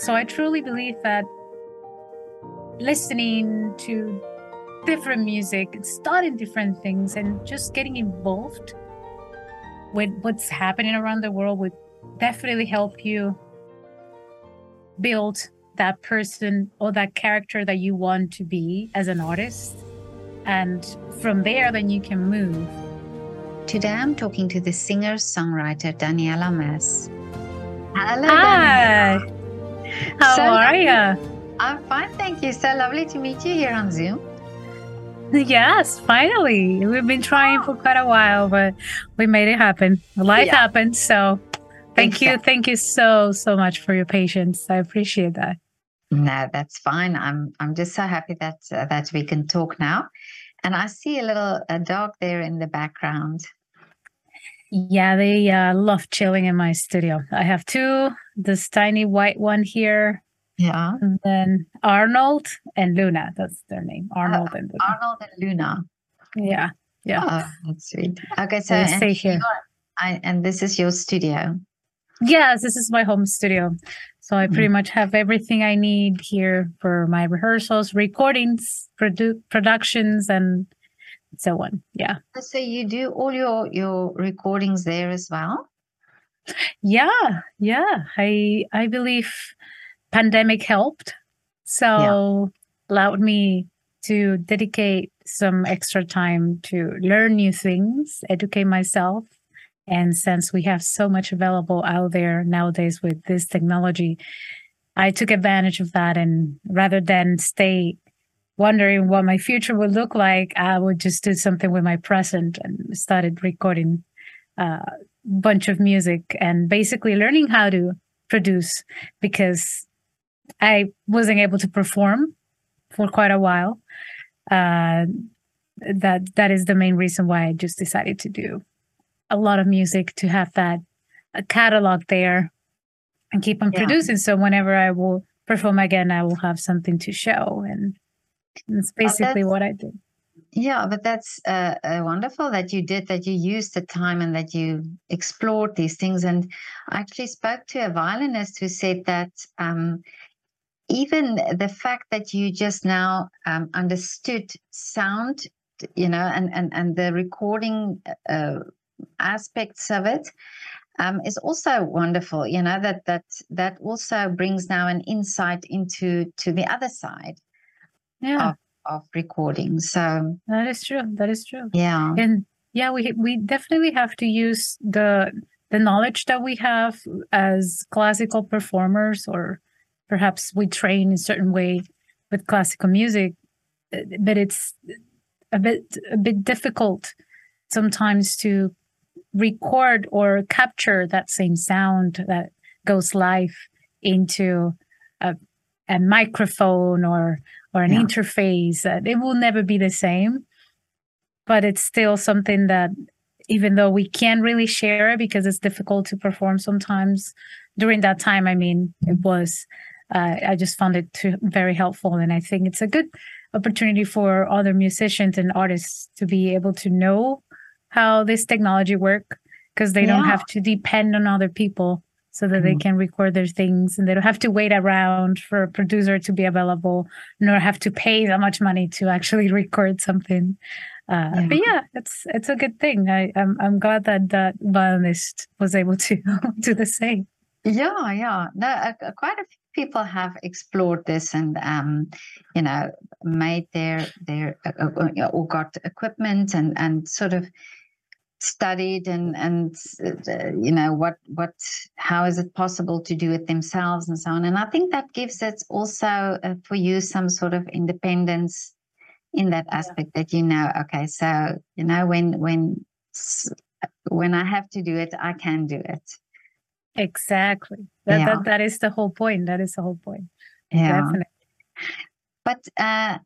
So I truly believe that listening to different music, studying different things, and just getting involved with what's happening around the world would definitely help you build that person or that character that you want to be as an artist. And from there, then you can move. Today, I'm talking to the singer-songwriter Daniella Mass. Hello, hi. Daniella. How are you? I'm fine, thank you. So lovely to meet you here on Zoom. Yes, finally. We've been trying for quite a while, but we made it happen. Life happened, so thank you. Thank you so much for your patience. I appreciate that. No, that's fine. I'm just so happy that we can talk now. And I see a little dog there in the background. Yeah, they love chilling in my studio. I have two, this tiny white one here. Yeah. And then Arnold and Luna. That's their name. Arnold and Luna. Yeah. Yeah. Oh, that's sweet. Okay, so stay here. And this is your studio. Yes, this is my home studio. So I pretty much have everything I need here for my rehearsals, recordings, productions, and so on. Yeah. So you do all your recordings there as well? Yeah. Yeah. I believe pandemic helped. So allowed me to dedicate some extra time to learn new things, educate myself. And since we have so much available out there nowadays with this technology, I took advantage of that. And rather than stay wondering what my future would look like, I would just do something with my present and started recording a bunch of music and basically learning how to produce, because I wasn't able to perform for quite a while. That is the main reason why I just decided to do a lot of music, to have that catalog there and keep on producing. So whenever I will perform again, I will have something to show. And that's basically what I did. Yeah, but that's wonderful that you did, that you used the time and that you explored these things. And I actually spoke to a violinist who said that even the fact that you just now understood sound, you know, and the recording aspects of it is also wonderful, you know, that also brings now an insight into the other side of recording. So that is true. Yeah. And yeah, we definitely have to use the knowledge that we have as classical performers, or perhaps we train in a certain way with classical music, but it's a bit difficult sometimes to record or capture that same sound that goes live into a microphone or an interface. It will never be the same, but it's still something that, even though we can't really share it because it's difficult to perform sometimes during that time, I mean, it was, I just found it very helpful. And I think it's a good opportunity for other musicians and artists to be able to know how this technology work, because they don't have to depend on other people, so that they can record their things and they don't have to wait around for a producer to be available, nor have to pay that much money to actually record something. But yeah, it's a good thing. I'm glad that violinist was able to do the same. Yeah, yeah. No, quite a few people have explored this and you know, made their or got equipment and sort of studied and you know what how is it possible to do it themselves and so on. And I think that gives it also for you some sort of independence in that aspect, that you know, okay, so you know when I have to do it, I can do it. Exactly. That is the whole point. That is the whole point. Yeah. Definitely. But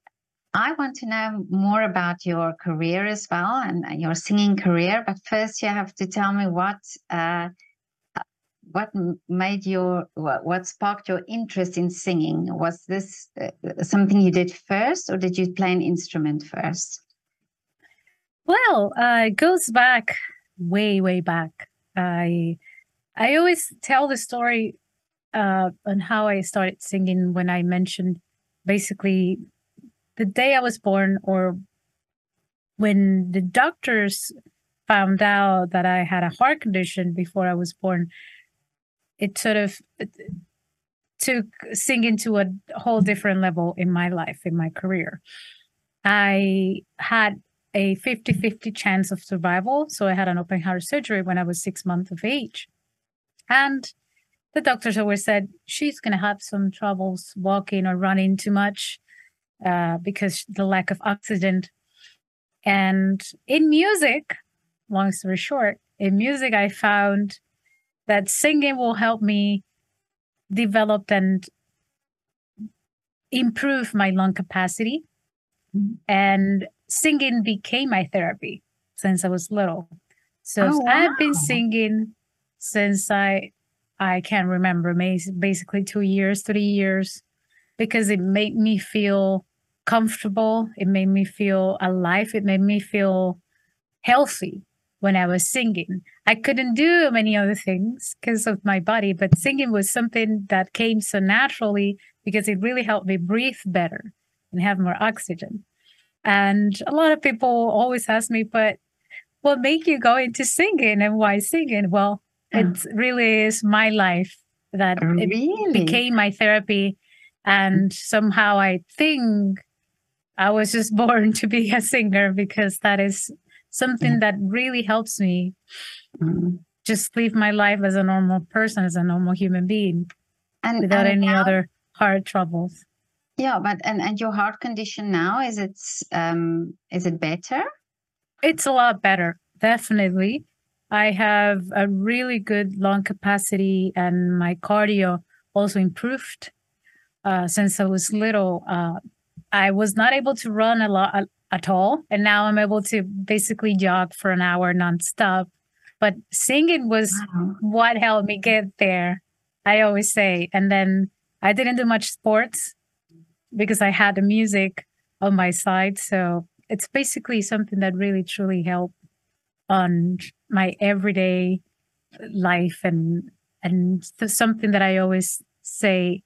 I want to know more about your career as well and your singing career. But first, you have to tell me what sparked your interest in singing. Was this something you did first, or did you play an instrument first? Well, it goes back way back. I always tell the story on how I started singing when I mentioned basically the day I was born, or when the doctors found out that I had a heart condition before I was born. It sort of took singing to a whole different level in my life, in my career. I had a 50-50 chance of survival. So I had an open heart surgery when I was 6 months of age. And the doctors always said, she's going to have some troubles walking or running too much because the lack of oxygen. And in music, long story short, in music, I found that singing will help me develop and improve my lung capacity. And singing became my therapy since I was little. So I've been singing since I can't remember, basically 3 years, because it made me feel comfortable. It made me feel alive. It made me feel healthy when I was singing. I couldn't do many other things because of my body, but singing was something that came so naturally because it really helped me breathe better and have more oxygen. And a lot of people always ask me, but what make you go into singing and why singing? Well, it really is my life that it became my therapy. And somehow I think I was just born to be a singer because that is something that really helps me just live my life as a normal person, as a normal human being, without any other heart troubles. Yeah, but and your heart condition now, is it better? It's a lot better, definitely. I have a really good lung capacity, and my cardio also improved. Since I was little, I was not able to run a lot at all, and now I'm able to basically jog for an hour nonstop. But singing was what helped me get there, I always say. And then I didn't do much sports because I had the music on my side. So it's basically something that really, truly helped on my everyday life, and something that I always say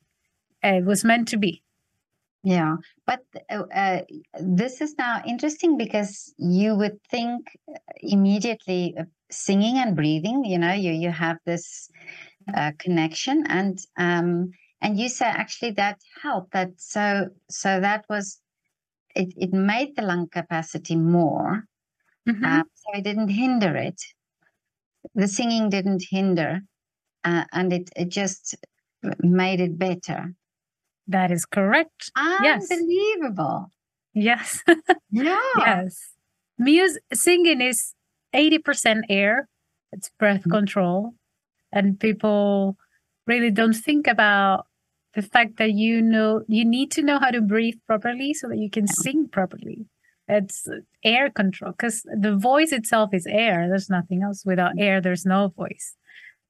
it was meant to be. Yeah, but this is now interesting because you would think immediately of singing and breathing, you know, you have this connection, and you say actually that helped, that so that was it made the lung capacity more, so it didn't hinder it. The singing didn't hinder, and it just made it better. That is correct. Unbelievable. Yes. Yeah. Yes. Singing is 80% air. It's breath control. And people really don't think about the fact that you need to know how to breathe properly so that you can sing properly. It's air control, because the voice itself is air. There's nothing else. Without air, there's no voice.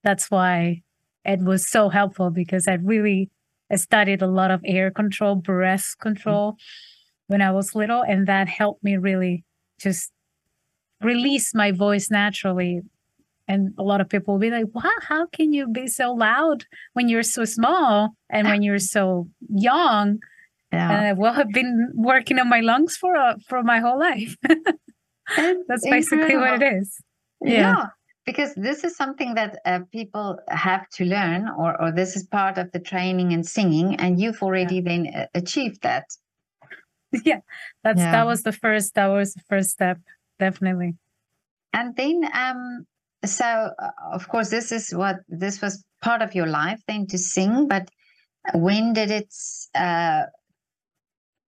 That's why it was so helpful, because I studied a lot of air control, breath control when I was little, and that helped me really just release my voice naturally. And a lot of people will be like, wow, how can you be so loud when you're so small and when you're so young? Yeah. Well, I've been working on my lungs for my whole life. That's basically incredible. What it is. Yeah. Because this is something that people have to learn, or this is part of the training in singing, and you've already then achieved that. Yeah, that was the first step, definitely. And then, of course, this was part of your life then to sing. But when did it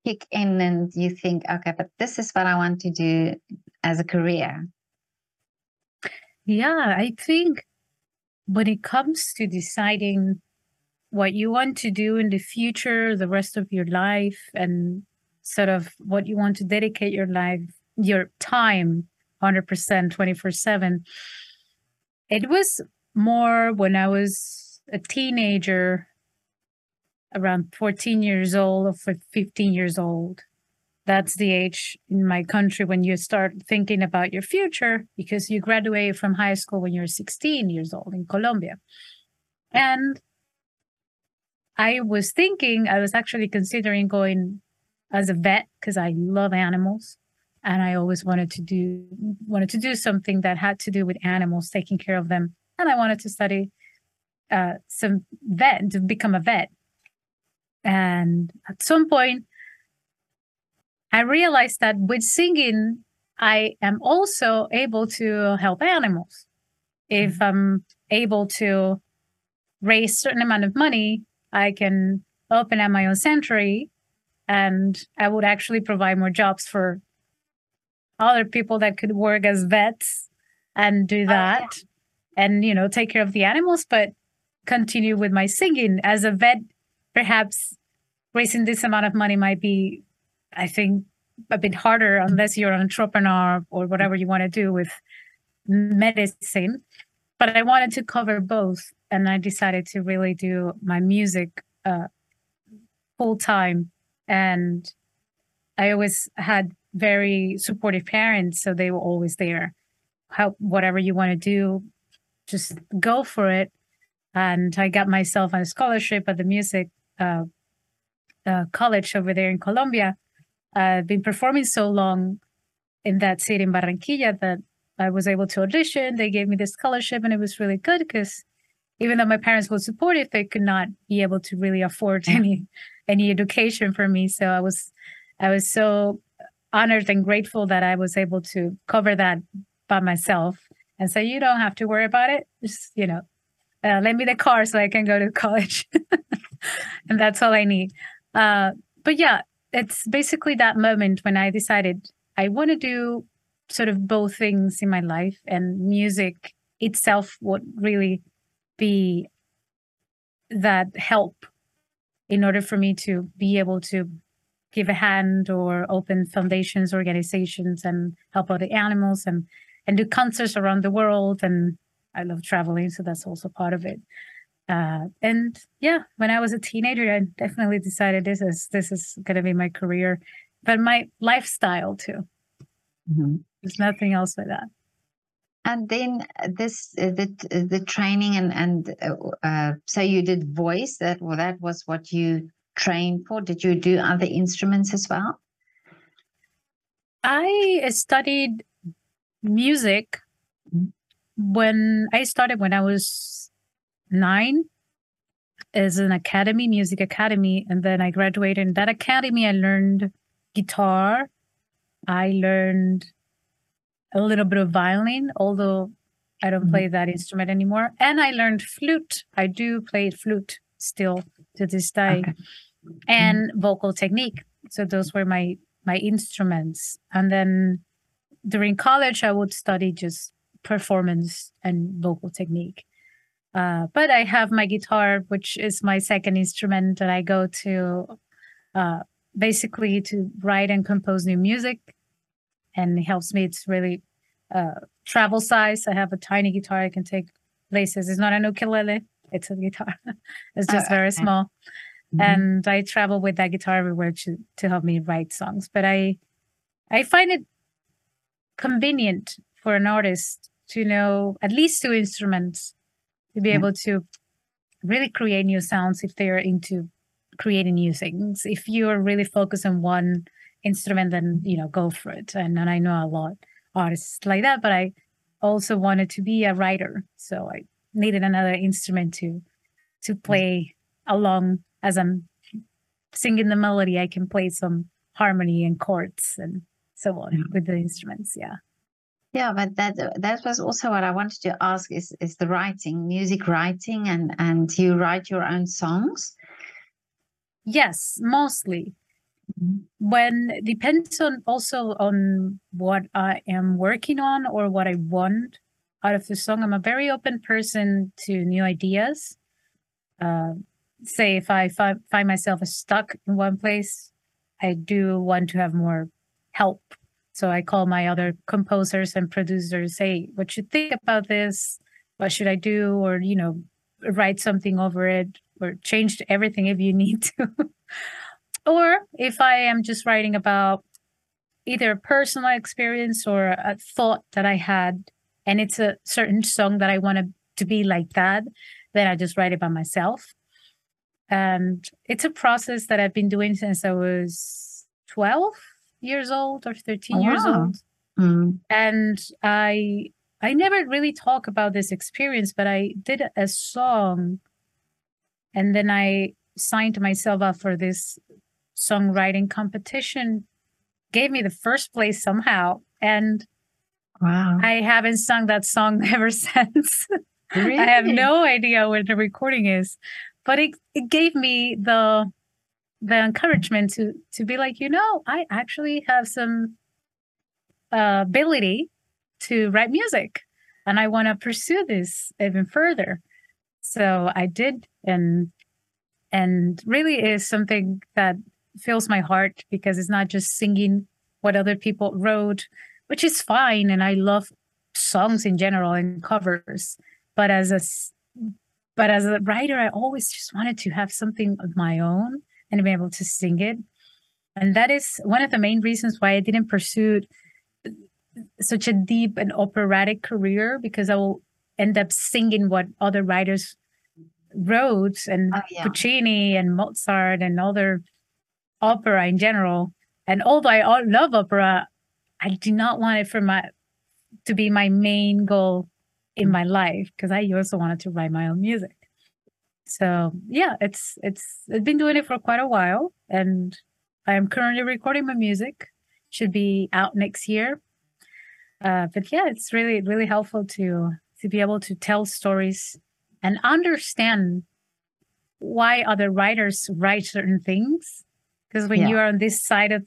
kick in, and you think, okay, but this is what I want to do as a career? Yeah, I think when it comes to deciding what you want to do in the future, the rest of your life, and sort of what you want to dedicate your life, your time, 100%, 24/7, it was more when I was a teenager, around 14 years old or 15 years old. That's the age in my country when you start thinking about your future, because you graduate from high school when you're 16 years old in Colombia. And I was actually considering going as a vet because I love animals. And I always wanted to do something that had to do with animals, taking care of them. And I wanted to study to become a vet. And at some point, I realized that with singing, I am also able to help animals. If I'm able to raise a certain amount of money, I can open up my own sanctuary, and I would actually provide more jobs for other people that could work as vets and do that and, you know, take care of the animals, but continue with my singing. As a vet, perhaps raising this amount of money might be, I think, a bit harder unless you're an entrepreneur or whatever you want to do with medicine. But I wanted to cover both, and I decided to really do my music full time. And I always had very supportive parents, so they were always there. Whatever you want to do, just go for it. And I got myself a scholarship at the music college over there in Colombia. I've been performing so long in that city in Barranquilla that I was able to audition. They gave me the scholarship, and it was really good because even though my parents were supportive, they could not be able to really afford any education for me. So I was so honored and grateful that I was able to cover that by myself. And so you don't have to worry about it. Just, you know, lend me the car so I can go to college. And that's all I need. But yeah, it's basically that moment when I decided I want to do sort of both things in my life, and music itself would really be that help in order for me to be able to give a hand or open foundations, organizations, and help out the animals and do concerts around the world. And I love traveling, so that's also part of it. And yeah, when I was a teenager, I definitely decided this is going to be my career, but my lifestyle too. Mm-hmm. There's nothing else but that. And then this the training and so you did voice. That was what you trained for. Did you do other instruments as well? I studied music when I was 9 as an academy, music academy. And then I graduated in that academy. I learned guitar. I learned a little bit of violin, although I don't play that instrument anymore. And I learned flute. I do play flute still to this day. Okay. And vocal technique. So those were my instruments. And then during college, I would study just performance and vocal technique. But I have my guitar, which is my second instrument that I go to basically to write and compose new music. And it helps me. It's really travel size. I have a tiny guitar. I can take places. It's not an ukulele. It's a guitar. It's just very small. Mm-hmm. And I travel with that guitar everywhere to help me write songs. But I find it convenient for an artist to know at least two instruments to be able to really create new sounds if they are into creating new things. If you are really focused on one instrument, then, you know, go for it. And I know a lot of artists like that, but I also wanted to be a writer. So I needed another instrument to play along as I'm singing the melody. I can play some harmony and chords and so on with the instruments. Yeah. Yeah, but that was also what I wanted to ask is the writing, music writing, and you write your own songs? Yes, mostly. When depends on also on what I am working on or what I want out of the song. I'm a very open person to new ideas. Say if I find myself stuck in one place, I do want to have more help. So I call my other composers and producers, hey, what you think about this? What should I do? Or, you know, write something over it or change everything if you need to. Or if I am just writing about either a personal experience or a thought that I had, and it's a certain song that I want to be like that, then I just write it by myself. And it's a process that I've been doing since I was 12 years old or 13 years old. Mm. And I never really talk about this experience, but I did a song and then I signed myself up for this songwriting competition, gave me the first place somehow. And wow, I haven't sung that song ever since. Really? I have no idea where the recording is, but it gave me the encouragement to be like, you know, I actually have some ability to write music and I want to pursue this even further. So I did. And really is something that fills my heart because it's not just singing what other people wrote, which is fine. And I love songs in general and covers. But as a writer, I always just wanted to have something of my own and be able to sing it. And that is one of the main reasons why I didn't pursue such a deep and operatic career, because I will end up singing what other writers wrote, and Puccini and Mozart and other opera in general. And although I love opera, I do not want it to be my main goal in my life, because I also wanted to write my own music. So yeah, I've been doing it for quite a while, and I am currently recording my music. Should be out next year. But yeah, it's really, really helpful to be able to tell stories and understand why other writers write certain things. Because when you are on this side of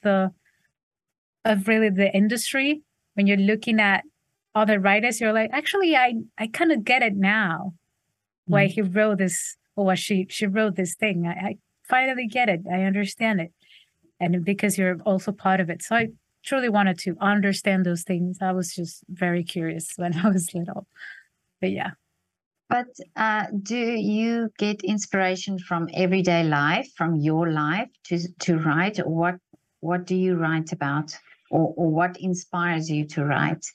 really the industry, when you're looking at other writers, you're like, actually, I kind of get it now. Why he wrote this, or why she wrote this thing. I finally get it. I understand it. And because you're also part of it. So I truly wanted to understand those things. I was just very curious when I was little. But yeah. But do you get inspiration from everyday life, from your life to write? What do you write about? Or what inspires you to write?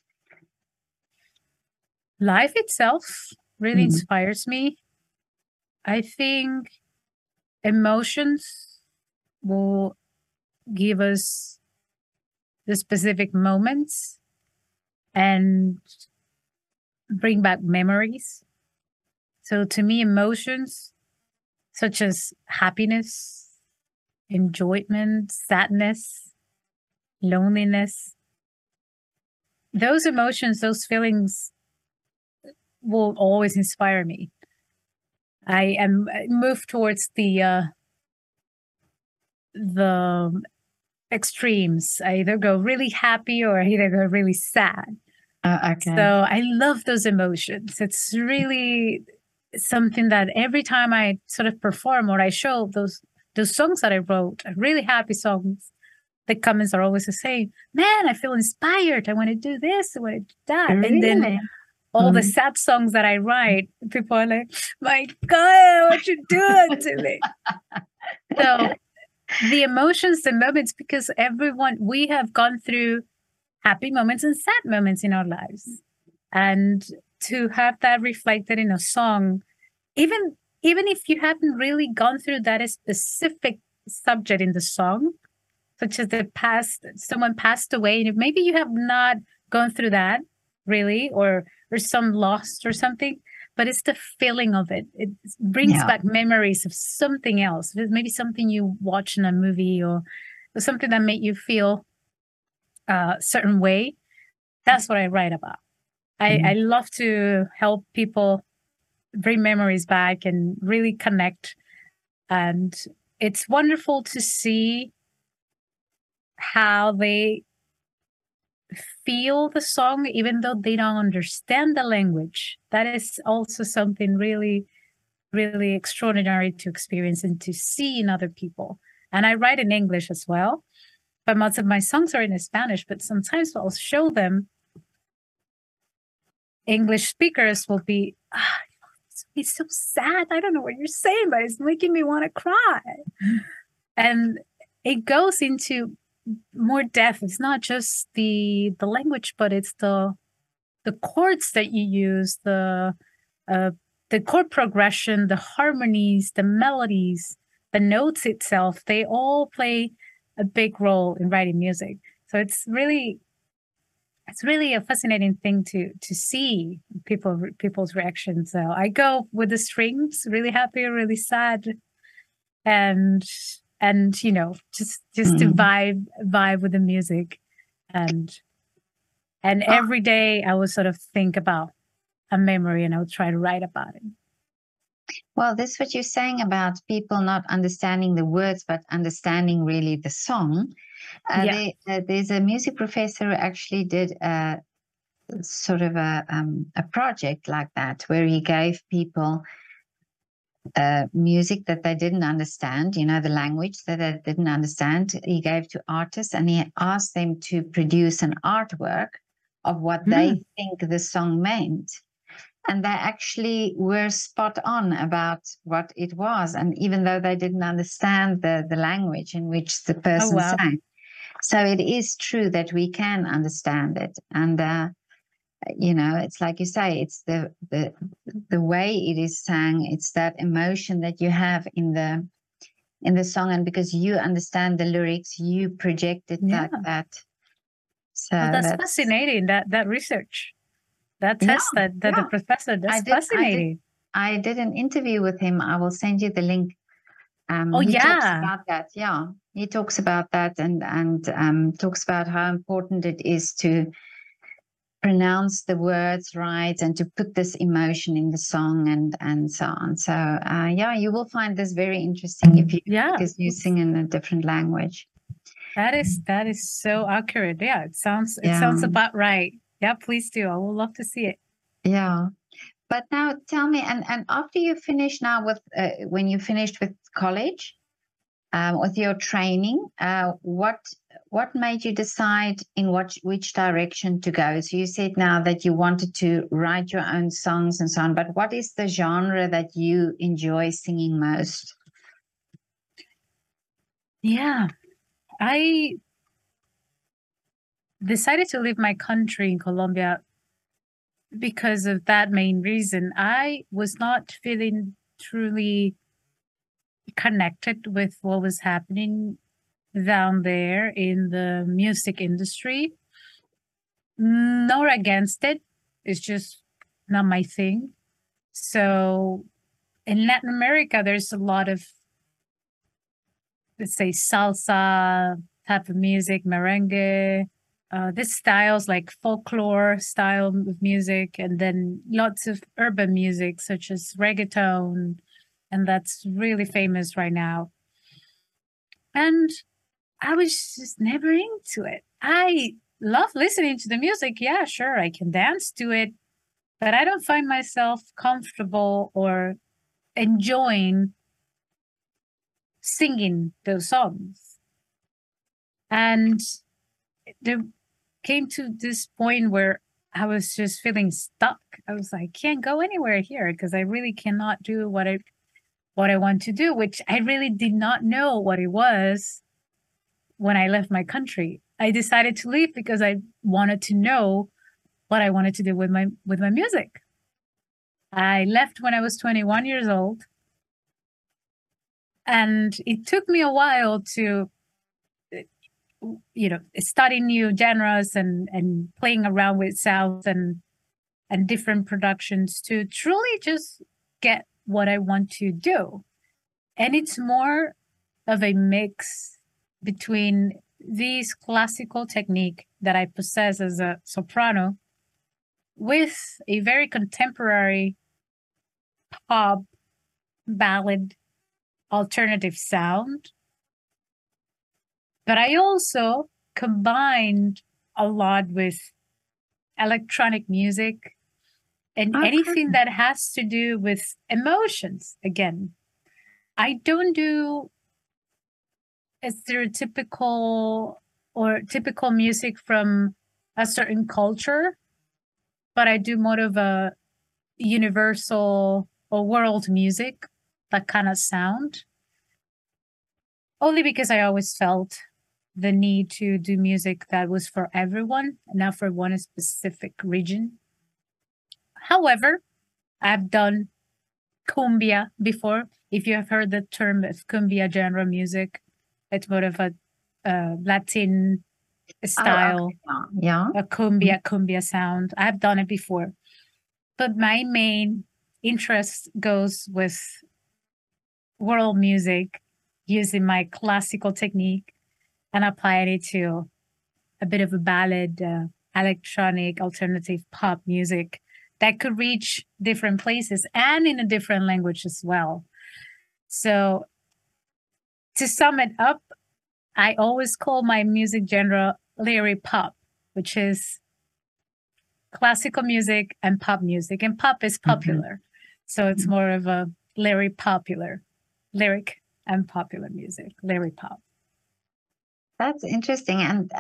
Life itself really inspires me. I think emotions will give us the specific moments and bring back memories. So to me, emotions such as happiness, enjoyment, sadness, loneliness, those emotions, those feelings will always inspire me. I am moved towards the extremes. I either go really happy or I either go really sad. Okay. So I love those emotions. It's really something that every time I sort of perform or I show those songs that I wrote, really happy songs, the comments are always the same. Man, I feel inspired. I want to do this. I want to do that. Really? And then all the sad songs that I write, people are like, my God, what you doing to me? So the emotions, the moments, because everyone, we have gone through happy moments and sad moments in our lives. And to have that reflected in a song, even if you haven't really gone through that specific subject in the song, such as the past, someone passed away, and maybe you have not gone through that really, or some loss or something, but it's the feeling of it. It brings back memories of something else. Maybe something you watch in a movie or something that made you feel a certain way. That's what I write about. I love to help people bring memories back and really connect. And it's wonderful to see how they feel the song, even though they don't understand the language. That is also something really, really extraordinary to experience and to see in other people. And I write in English as well, but most of my songs are in Spanish. But sometimes I'll show them, English speakers will be, it's so sad. I don't know what you're saying, but it's making me want to cry. And it goes into more depth. It's not just the language, but it's the chords that you use, the chord progression, the harmonies, the melodies, the notes itself, they all play a big role in writing music. So it's really a fascinating thing to see people's reactions. So I go with the strings, really happy, really sad, and you know, just mm-hmm. to vibe with the music, and every day I would sort of think about a memory and I would try to write about it. Well, this is what you're saying about people not understanding the words, but understanding really the song. Yeah. There's a music professor who actually did a project like that, where he gave people music that they didn't understand, you know, the language that they didn't understand. He gave to artists and he asked them to produce an artwork of what they think the song meant. And they actually were spot on about what it was. And even though they didn't understand the language in which the person sang. So it is true that we can understand it. And, you know, it's like you say, it's the way it is sang. It's that emotion that you have in the song. And because you understand the lyrics, you project it like that. So that's fascinating, that research. That test the professor does. Fascinating. I did an interview with him. I will send you the link. He talks about that. Yeah, he talks about that and talks about how important it is to pronounce the words right and to put this emotion in the song and so on. So you will find this very interesting if you because you sing in a different language. That is so accurate. Yeah, it sounds about right. Yeah, please do. I would love to see it. Yeah. But now tell me, and after you finish now with, when you finished with college, with your training, what made you decide in which direction to go? So you said now that you wanted to write your own songs and so on, but what is the genre that you enjoy singing most? Yeah, I decided to leave my country in Colombia because of that main reason. I was not feeling truly connected with what was happening down there in the music industry, nor against it. It's just not my thing. So in Latin America, there's a lot of, let's say, salsa type of music, merengue, these styles like folklore style of music, and then lots of urban music such as reggaeton, and that's really famous right now. And I was just never into it. I love listening to the music. Yeah, sure, I can dance to it, but I don't find myself comfortable or enjoying singing those songs. And there came to this point where I was just feeling stuck. I was like, can't go anywhere here because I really cannot do what I want to do, which I really did not know what it was when I left my country. I decided to leave because I wanted to know what I wanted to do with my music. I left when I was 21 years old. And it took me a while to, you know, studying new genres and playing around with sounds and different productions to truly just get what I want to do. And it's more of a mix between this classical technique that I possess as a soprano with a very contemporary pop ballad alternative sound. But I also combined a lot with electronic music and anything that has to do with emotions. Again, I don't do a stereotypical or typical music from a certain culture, but I do more of a universal or world music, that kind of sound. Only because I always felt the need to do music that was for everyone, not for one specific region. However, I've done cumbia before. If you have heard the term of cumbia genre music, it's more of a Latin style. Oh, okay. Yeah. A cumbia sound. I have done it before. But my main interest goes with world music, using my classical technique and applying it to a bit of a ballad, electronic, alternative pop music that could reach different places and in a different language as well. So to sum it up, I always call my music genre lyric pop, which is classical music and pop music. And pop is popular. Mm-hmm. So it's more of a lyric and popular music, lyric pop. That's interesting.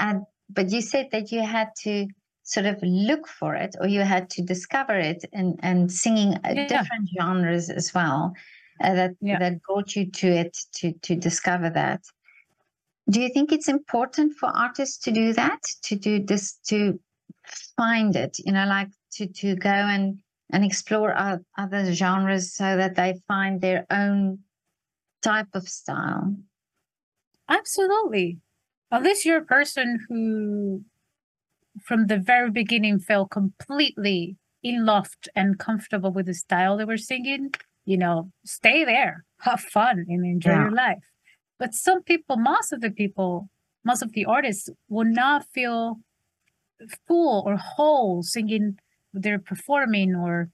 But you said that you had to sort of look for it, or you had to discover it, and singing different genres as well, that brought you to it to discover that. Do you think it's important for artists to do that, to do this, to find it, like to go and explore other genres so that they find their own type of style? Absolutely. Unless you're a person who, from the very beginning, felt completely in love and comfortable with the style they were singing, stay there, have fun, and enjoy your life. But some people, most of the artists, will not feel full or whole singing what they're performing or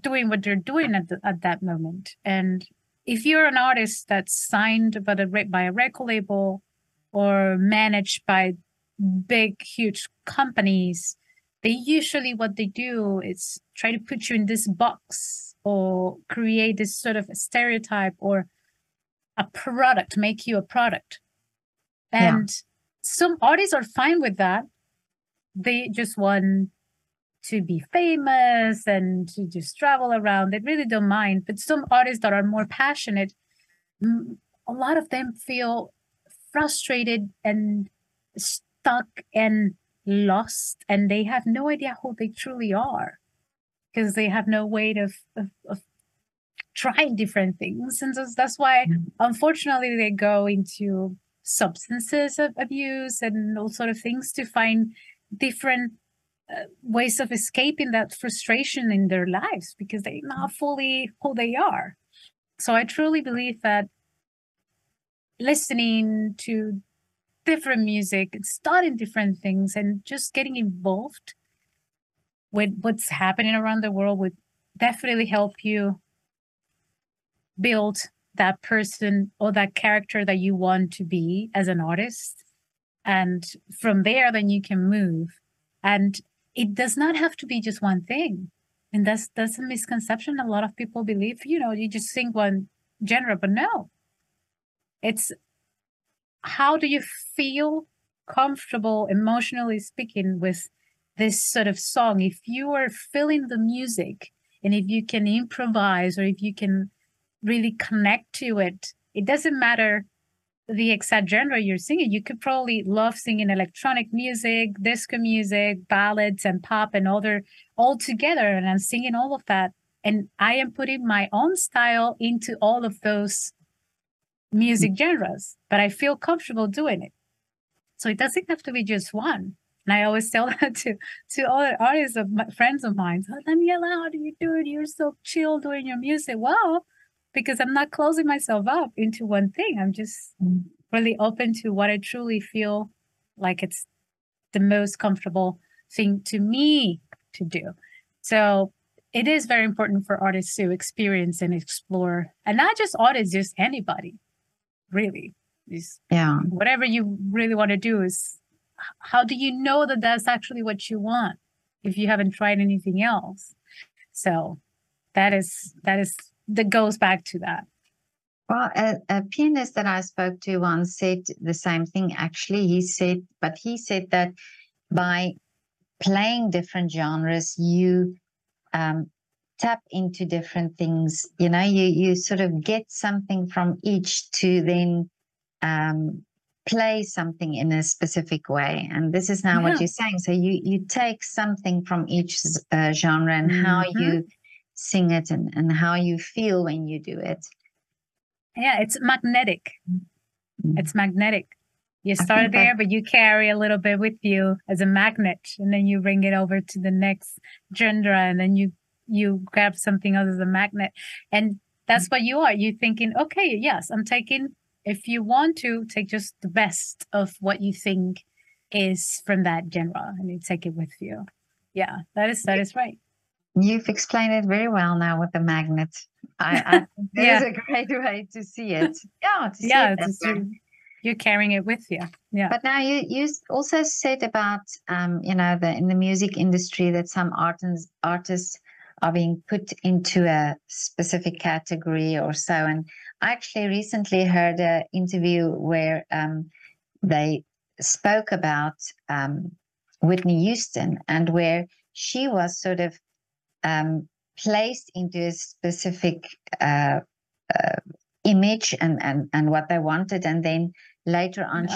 doing what they're doing at that moment. And if you're an artist that's signed by a record label, or managed by big, huge companies, they usually, what they do is try to put you in this box or create this sort of stereotype or a product, make you a product. And some artists are fine with that. They just want to be famous and to just travel around. They really don't mind. But some artists that are more passionate, a lot of them feel frustrated and stuck and lost, and they have no idea who they truly are because they have no way of trying different things. And so that's why, unfortunately, they go into substances of abuse and all sort of things to find different ways of escaping that frustration in their lives, because they're not fully who they are. So I truly believe that listening to different music and studying different things and just getting involved with what's happening around the world would definitely help you build that person or that character that you want to be as an artist. And from there, then you can move. And it does not have to be just one thing. And that's a misconception. A lot of people believe, you just sing one genre, but no. It's how do you feel comfortable, emotionally speaking, with this sort of song? If you are feeling the music and if you can improvise or if you can really connect to it, it doesn't matter the exact genre you're singing. You could probably love singing electronic music, disco music, ballads and pop and other all together. And I'm singing all of that. And I am putting my own style into all of those music genres, but I feel comfortable doing it. So it doesn't have to be just one. And I always tell that to other artists, friends of mine. Oh, Daniella, how do you do it? You're so chill doing your music. Well, because I'm not closing myself up into one thing. I'm just really open to what I truly feel like it's the most comfortable thing to me to do. So it is very important for artists to experience and explore. And not just artists, just anybody. Really, whatever you really want to do is how do you know that that's actually what you want if you haven't tried anything else? So that goes back to that. Well, a pianist that I spoke to once said the same thing. Actually, he said that by playing different genres, you tap into different things, you sort of get something from each to then play something in a specific way. And this is now what you're saying. So you take something from each genre and how you sing it and how you feel when you do it. Yeah, it's magnetic. It's magnetic. You start there, but you carry a little bit with you as a magnet, and then you bring it over to the next genre, and then you grab something else as a magnet. And that's what you are. You're thinking, okay, yes, I'm taking, if you want to, take just the best of what you think is from that genre, and you take it with you. Yeah, that is right. You've explained it very well now with the magnet. I think that is a great way to see it. Yeah, that's true. You're carrying it with you. Yeah. But now you also said about, in the music industry that some artists are being put into a specific category or so. And I actually recently heard an interview where they spoke about Whitney Houston, and where she was sort of placed into a specific image and what they wanted, and then later on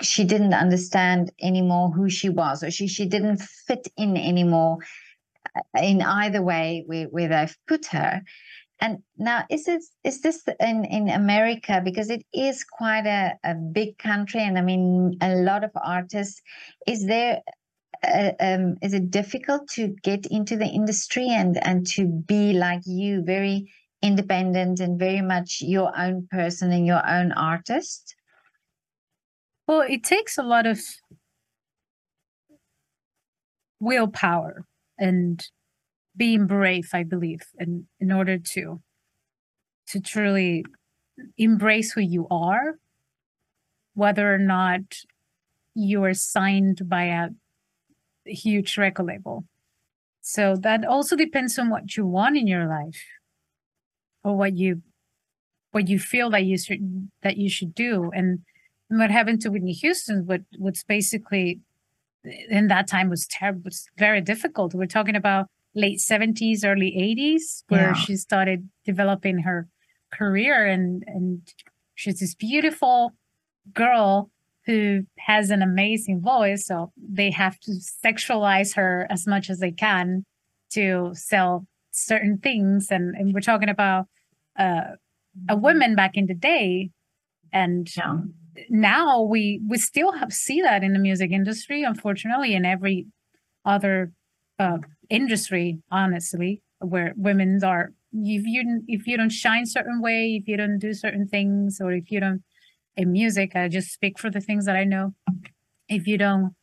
she didn't understand anymore who she was, or she didn't fit in anymore in either way where they've put her. And now is this in America, because it is quite a big country, and I mean a lot of artists, is it difficult to get into the industry and to be like you, very independent and very much your own person and your own artist? Well, it takes a lot of willpower and being brave, I believe, and in order to truly embrace who you are, whether or not you are signed by a huge record label. So that also depends on what you want in your life, or what you feel that you should do. And what happened to Whitney Houston, what's basically in that time was terrible, was very difficult. We're talking about late 70s, early 80s, where she started developing her career, and she's this beautiful girl who has an amazing voice, so they have to sexualize her as much as they can to sell certain things. And we're talking about a woman back in the day, and now we still see that in the music industry, unfortunately, in every other industry, honestly, where women are, if you don't shine certain way, if you don't do certain things, or if you don't, in music, I just speak for the things that I know. If you don't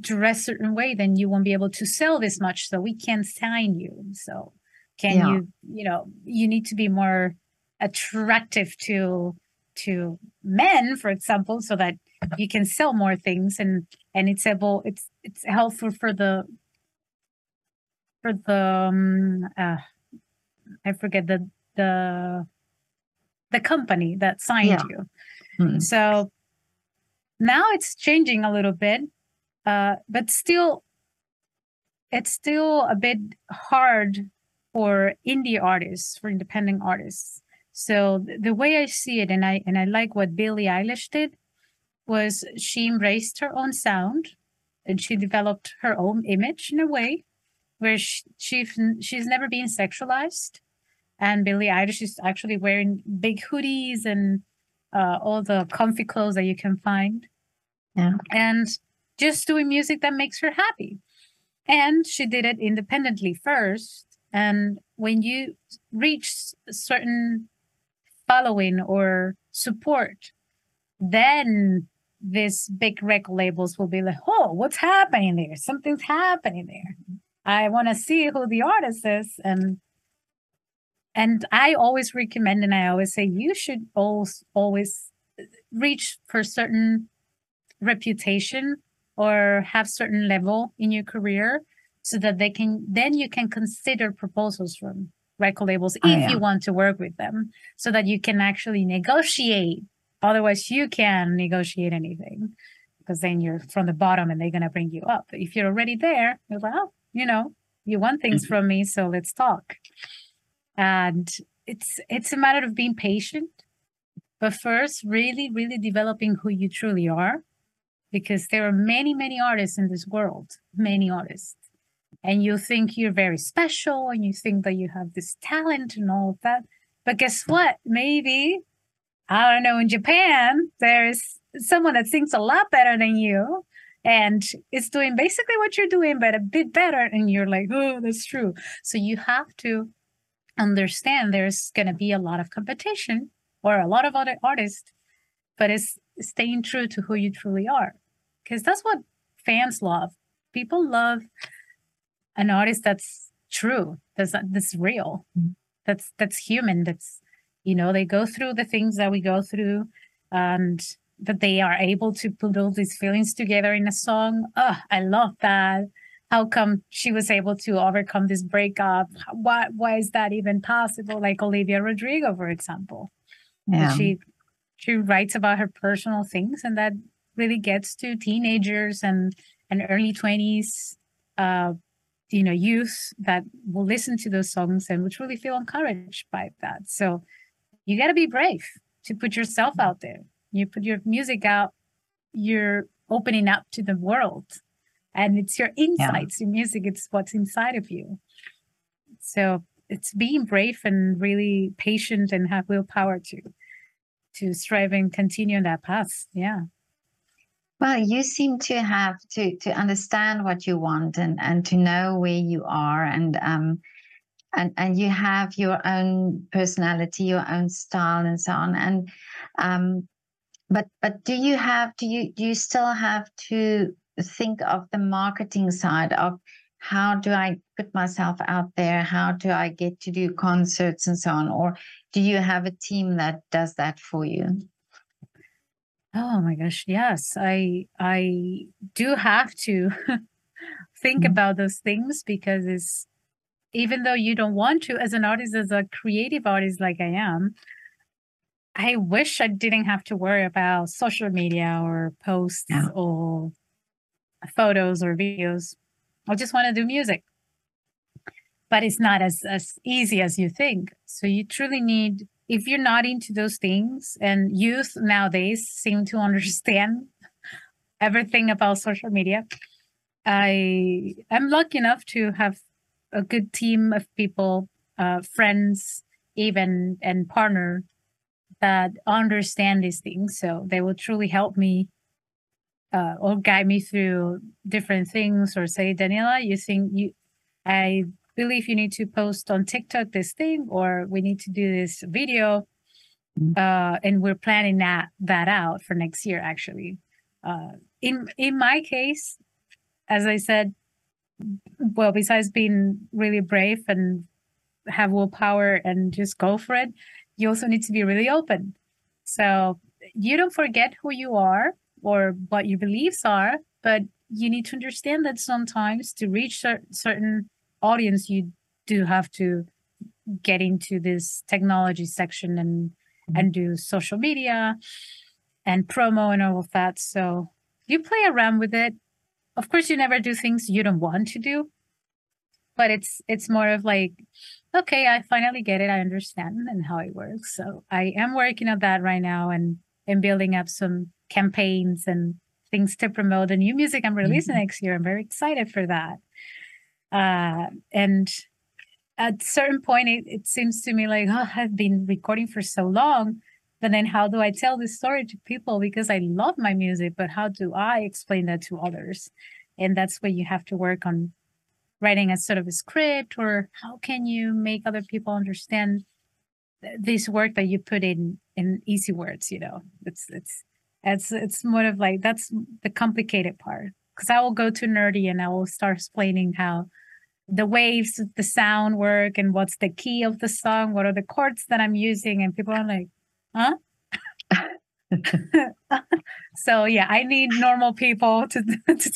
dress a certain way, then you won't be able to sell this much. So we can't sign you. So you need to be more attractive to men, for example, so that you can sell more things, and it's helpful for the I forget the company that signed you. Mm-hmm. So now it's changing a little bit, but still, it's still a bit hard for indie artists, for independent artists. So the way I see it, and I like what Billie Eilish did, was she embraced her own sound, and she developed her own image in a way where she's never been sexualized. And Billie Eilish is actually wearing big hoodies and all the comfy clothes that you can find. Yeah. And just doing music that makes her happy. And she did it independently first. And when you reach a certain following or support, then these big record labels will be like, oh, what's happening there? Something's happening there. I want to see who the artist is. And I always recommend, and I always say, you should always reach for certain reputation or have certain level in your career, so that you can consider proposals from record labels if you want to work with them, so that you can actually negotiate. Otherwise, you can't negotiate anything, because then you're from the bottom and they're going to bring you up. If you're already there, you're like, oh, you want things from me, so let's talk. And it's a matter of being patient, but first really, really developing who you truly are, because there are many, many artists in this world, and you think you're very special and you think that you have this talent and all of that. But guess what? Maybe, I don't know, in Japan, there is someone that sings a lot better than you and is doing basically what you're doing, but a bit better. And you're like, oh, that's true. So you have to understand there's going to be a lot of competition or a lot of other artists, but it's staying true to who you truly are. Because that's what fans love. People love an artist that's true, that's real, that's human, that's, you know, they go through the things that we go through, and that they are able to put all these feelings together in a song. Oh, I love that. How come she was able to overcome this breakup? Why is that even possible? Like Olivia Rodrigo, for example. Yeah. She writes about her personal things, and that really gets to teenagers and early 20s, youth that will listen to those songs and will truly feel encouraged by that. So you got to be brave to put yourself out there. You put your music out, you're opening up to the world, and it's your insights, your music, it's what's inside of you. So it's being brave and really patient and have willpower to strive and continue on that path. Yeah. Well, you seem to have to understand what you want and to know where you are, and you have your own personality, your own style, and so on. And but do you still have to think of the marketing side of how do I put myself out there? How do I get to do concerts and so on? Or do you have a team that does that for you? Oh my gosh, yes. I do have to think about those things, because it's, even though you don't want to, as an artist, as a creative artist like I am, I wish I didn't have to worry about social media or posts or photos or videos. I just want to do music. But it's not as easy as you think. So you truly need, if you're not into those things, and youth nowadays seem to understand everything about social media. I am lucky enough to have a good team of people, friends, even, and partner that understand these things. So they will truly help me or guide me through different things, or say, Daniella, I believe you need to post on TikTok this thing, or we need to do this video. And we're planning that out for next year, actually. In my case, as I said, well, besides being really brave and have willpower and just go for it, you also need to be really open. So you don't forget who you are or what your beliefs are, but you need to understand that sometimes to reach certain audience, you do have to get into this technology section and do social media and promo and all of that. So you play around with it. Of course, you never do things you don't want to do, but it's more of like, okay, I finally get it. I understand and how it works. So I am working on that right now and building up some campaigns and things to promote the new music I'm releasing next year. I'm very excited for that. And at certain point, it seems to me like, oh, I've been recording for so long, but then how do I tell this story to people? Because I love my music, but how do I explain that to others? And that's where you have to work on writing a sort of a script, or how can you make other people understand this work that you put in easy words, you know? It's more of like, that's the complicated part. Because I will go too nerdy and I will start explaining how the waves of the sound work and what's the key of the song, what are the chords that I'm using, and people are like, huh? So yeah, I need normal people to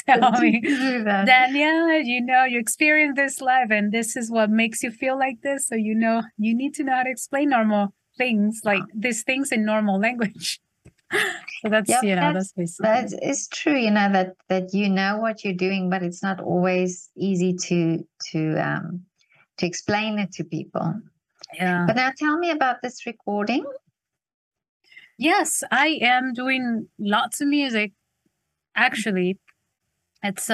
tell me, Daniella, you experience this live and this is what makes you feel like this. So you need to know how to explain normal things, like these things in normal language. So that's basically that is true, that you know what you're doing, but it's not always easy to explain it to people. Yeah. But now tell me about this recording. Yes, I am doing lots of music. Actually, it's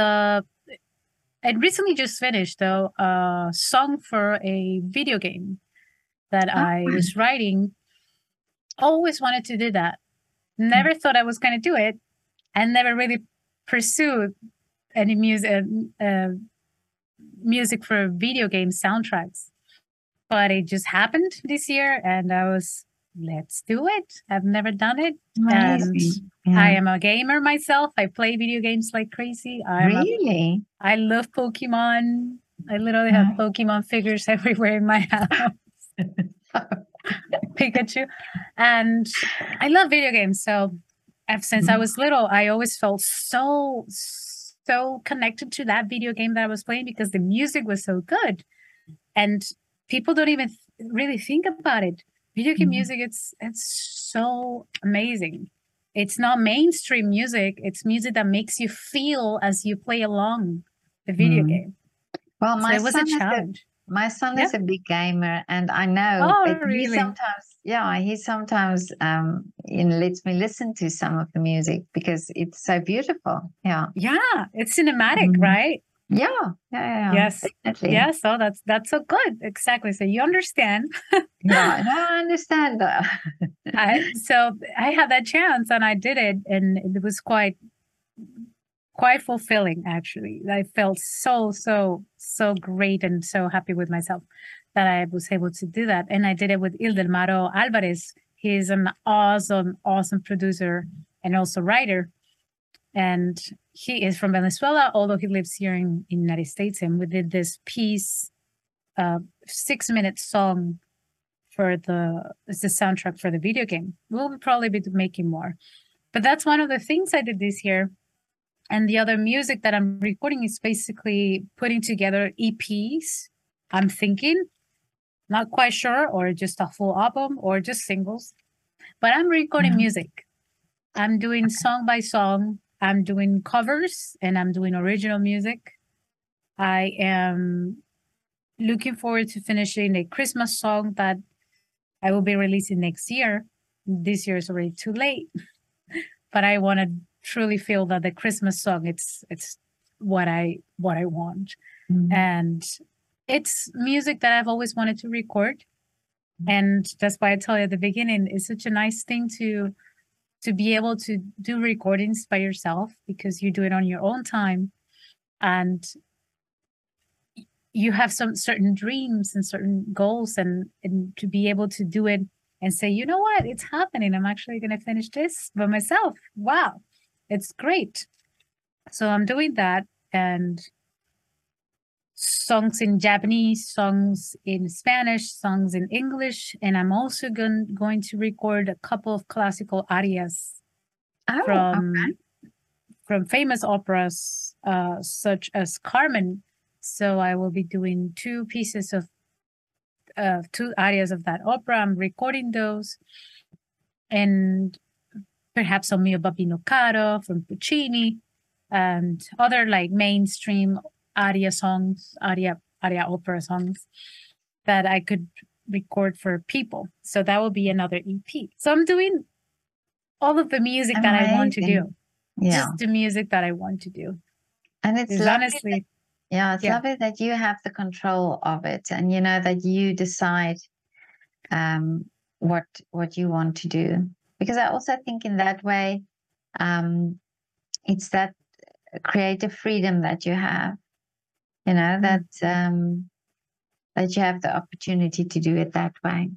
I recently just finished though a song for a video game that I was writing. Always wanted to do that. Never thought I was going to do it, and never really pursued any music for video game soundtracks. But it just happened this year, and I was, let's do it. I've never done it. Amazing. And yeah. I am a gamer myself. I play video games like crazy. Really? I love Pokemon. I literally have Pokemon figures everywhere in my house. Pikachu. And I love video games. So since I was little, I always felt so connected to that video game that I was playing because the music was so good. And people don't even really think about it. Video game music, it's so amazing. It's not mainstream music. It's music that makes you feel as you play along the video game. Well, my son is a big gamer, and I know he sometimes, lets me listen to some of the music because it's so beautiful. Yeah. Yeah. It's cinematic, right? Yeah. Yes. Definitely. Yeah. So that's so good. Exactly. So you understand. Yeah, I understand that. So I had that chance and I did it, and it was quite fulfilling, actually. I felt so great and so happy with myself that I was able to do that. And I did it with Ildelmaro Alvarez. He's an awesome producer and also writer. And he is from Venezuela, although he lives here in the United States. And we did this piece, 6-minute song for the soundtrack for the video game. We'll probably be making more. But that's one of the things I did this year. And the other music that I'm recording is basically putting together EPs. I'm thinking, not quite sure, or just a full album or just singles. But I'm recording music. I'm doing song by song. I'm doing covers and I'm doing original music. I am looking forward to finishing a Christmas song that I will be releasing next year. This year is already too late, but I want to truly feel that the Christmas song, it's what I want. And it's music that I've always wanted to record. And that's why I tell you at the beginning, it's such a nice thing to be able to do recordings by yourself because you do it on your own time and you have some certain dreams and certain goals and to be able to do it and say, you know what, it's happening. I'm actually going to finish this by myself. Wow, it's great. So I'm doing that, and songs in Japanese, songs in Spanish, songs in English, and I'm also going to record a couple of classical arias from famous operas such as Carmen. So I will be doing two pieces of two arias of that opera. I'm recording those, and perhaps some Mio Babino Caro from Puccini and other like mainstream aria opera songs that I could record for people. So that will be another EP. So I'm doing all of the music that I want to do. Yeah. Just the music that I want to do. And it's honestly, lovely that you have the control of it, and you know that you decide what you want to do. Because I also think in that way, it's that creative freedom that you have. You know, that you have the opportunity to do it that way.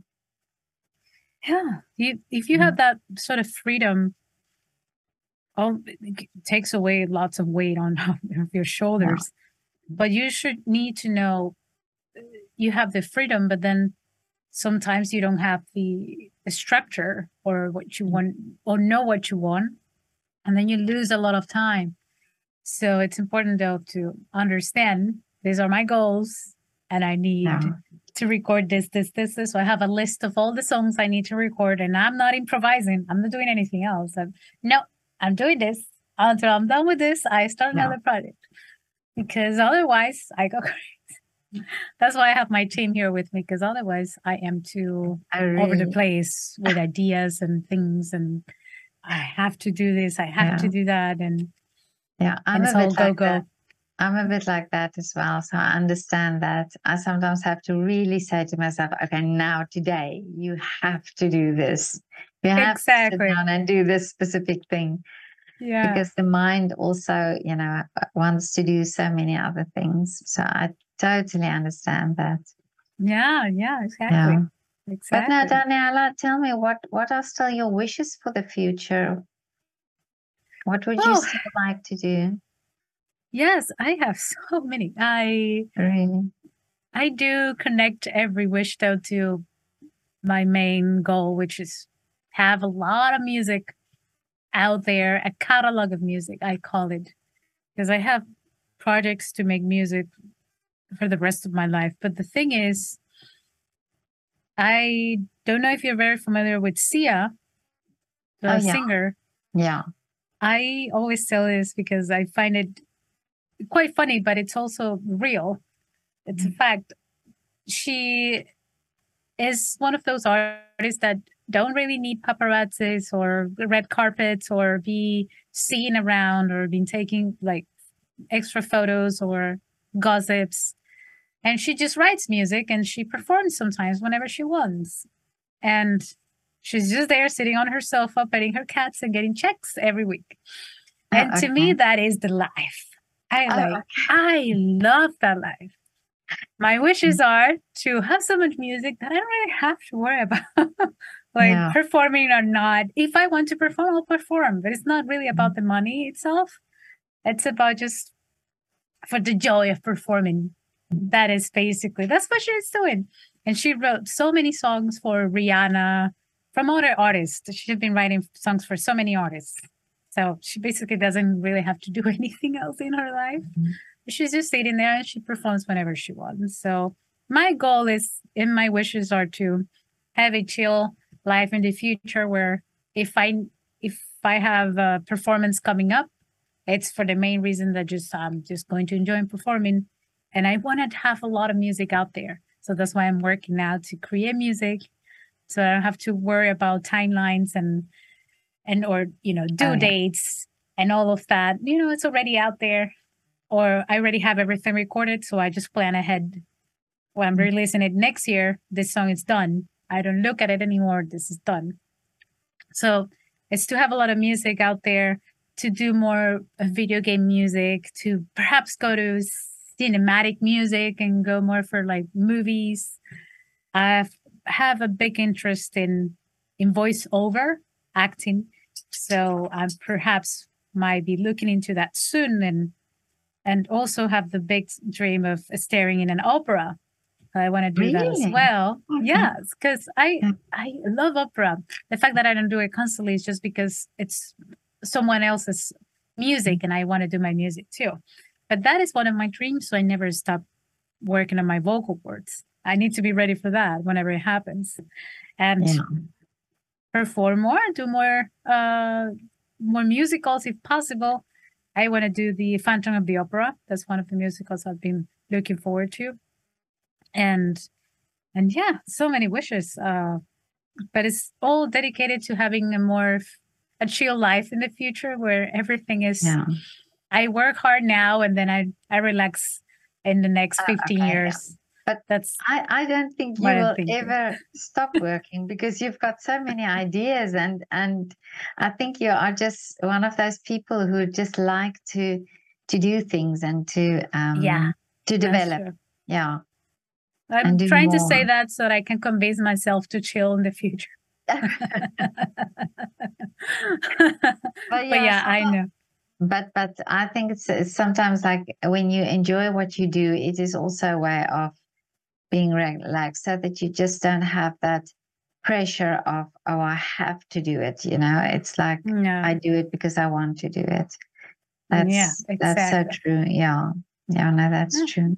Yeah. If you have that sort of freedom, it takes away lots of weight on your shoulders. Yeah. But you should need to know you have the freedom, but then sometimes you don't have the structure or what you want or know what you want. And then you lose a lot of time. So it's important, though, to understand these are my goals and I need to record this. So I have a list of all the songs I need to record, and I'm not improvising. I'm not doing anything else. I'm doing this. Until I'm done with this, I start another project, because otherwise I go crazy. That's why I have my team here with me, because otherwise I am too over the place with ideas and things, and I have to do this. I have to do that. And... Yeah, I'm a bit like that. I'm a bit like that as well. So I understand that I sometimes have to really say to myself, okay, now today you have to do this. You have to sit down and do this specific thing. Yeah. Because the mind also, you know, wants to do so many other things. So I totally understand that. Yeah, exactly. But now, Daniella, tell me, what are still your wishes for the future? What would you still like to do? Yes, I have so many. I do connect every wish, though, to my main goal, which is have a lot of music out there, a catalog of music, I call it, because I have projects to make music for the rest of my life. But the thing is, I don't know if you're very familiar with Sia, the singer. Yeah. I always tell this because I find it quite funny, but it's also real. It's a fact. She is one of those artists that don't really need paparazzis or red carpets or be seen around or being taking like extra photos or gossips. And she just writes music and she performs sometimes whenever she wants. And she's just there sitting on her sofa, petting her cats and getting checks every week. And to me, that is the life. I love that life. My wishes are to have so much music that I don't really have to worry about performing or not. If I want to perform, I'll perform. But it's not really about the money itself. It's about just for the joy of performing. That is basically, that's what she's doing. And she wrote so many songs for Rihanna, from other artists. She's been writing songs for so many artists. So she basically doesn't really have to do anything else in her life. Mm-hmm. She's just sitting there and she performs whenever she wants. So my goal is, and my wishes are to have a chill life in the future where if I have a performance coming up, it's for the main reason that just I'm just going to enjoy performing. And I want to have a lot of music out there. So that's why I'm working now to create music. So I don't have to worry about timelines and or, you know, due dates and all of that. You know, it's already out there. Or I already have everything recorded. So I just plan ahead. When I'm releasing it next year, this song is done. I don't look at it anymore. This is done. So it's to have a lot of music out there, to do more video game music, to perhaps go to cinematic music and go more for like movies. I have a big interest in voiceover acting, so I perhaps might be looking into that soon, and also have the big dream of starring in an opera. I want to do that as well. Okay. Yes, because I love opera. The fact that I don't do it constantly is just because it's someone else's music, and I want to do my music too. But that is one of my dreams, so I never stop working on my vocal cords. I need to be ready for that whenever it happens. And perform more, do more more musicals if possible. I want to do the Phantom of the Opera. That's one of the musicals I've been looking forward to. And yeah, so many wishes. But it's all dedicated to having a chill life in the future where everything is... Yeah. I work hard now and then I relax in the next 15 years. Yeah. But that's I don't think you will ever stop working because you've got so many ideas and I think you are just one of those people who just like to do things and to develop. Yeah. I'm trying to say that so that I can convince myself to chill in the future. but yeah, I know. But I think it's sometimes like when you enjoy what you do, it is also a way of being relaxed so that you just don't have that pressure of, oh, I have to do it. You know, it's like I do it because I want to do it. That's so true. True.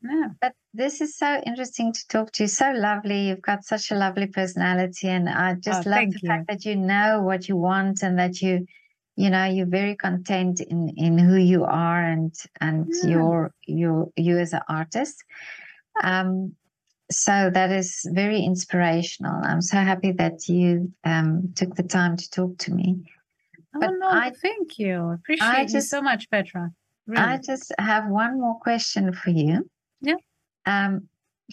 Yeah. But this is so interesting to talk to you. So lovely. You've got such a lovely personality. And I just love the fact that you know what you want and that you know, you're very content in who you are and you as an artist. So that is very inspirational. I'm so happy that you took the time to talk to me. Thank you. Appreciate you so much, Petra. Really. I just have one more question for you. Yeah.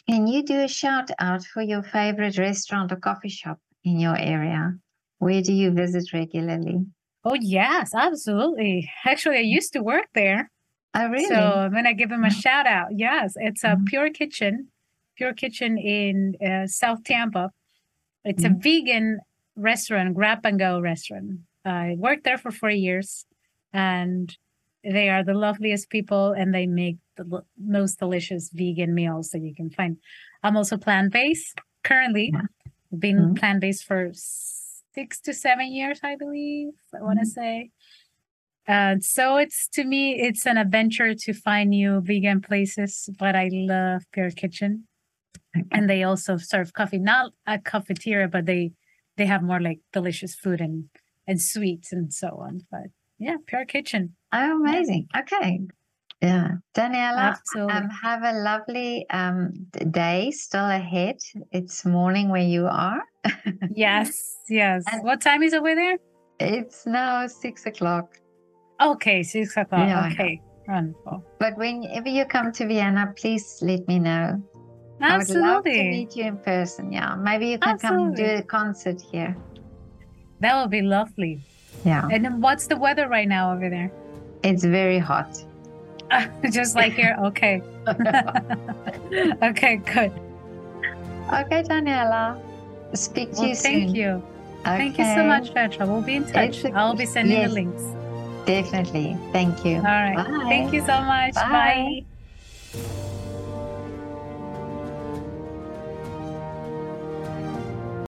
Can you do a shout out for your favorite restaurant or coffee shop in your area? Where do you visit regularly? Oh, yes, absolutely. Actually, I used to work there. Oh, really? So I'm going to give them a shout out. Yes, it's a Pure Kitchen in South Tampa. It's a vegan restaurant, grab-and-go restaurant. I worked there for 4 years, and they are the loveliest people, and they make the most delicious vegan meals that you can find. I'm also plant-based currently. I've been plant-based for 6 to 7 years, I believe, I want to say. So it's, to me, it's an adventure to find new vegan places, but I love Pure Kitchen. And they also serve coffee, not a cafeteria, but they have more like delicious food and sweets and so on. But yeah, Pure Kitchen. Oh, amazing. Yeah. Okay. Yeah. Daniella, have a lovely day still ahead. It's morning where you are. Yes. And what time is it over there? It's now 6:00. Okay, 6:00. Yeah, okay. Wonderful. But whenever you come to Vienna, please let me know. Absolutely. I would love to meet you in person. Yeah, maybe you can come and do a concert here. That would be lovely. Yeah. And then what's the weather right now over there? It's very hot. Just like here? Okay. Okay, good. Okay, Daniella. Speak to you soon. Thank you. Okay. Thank you so much, Petra. We'll be in touch. I'll be sending the links. Definitely. Thank you. All right. Bye. Thank you so much. Bye. Bye.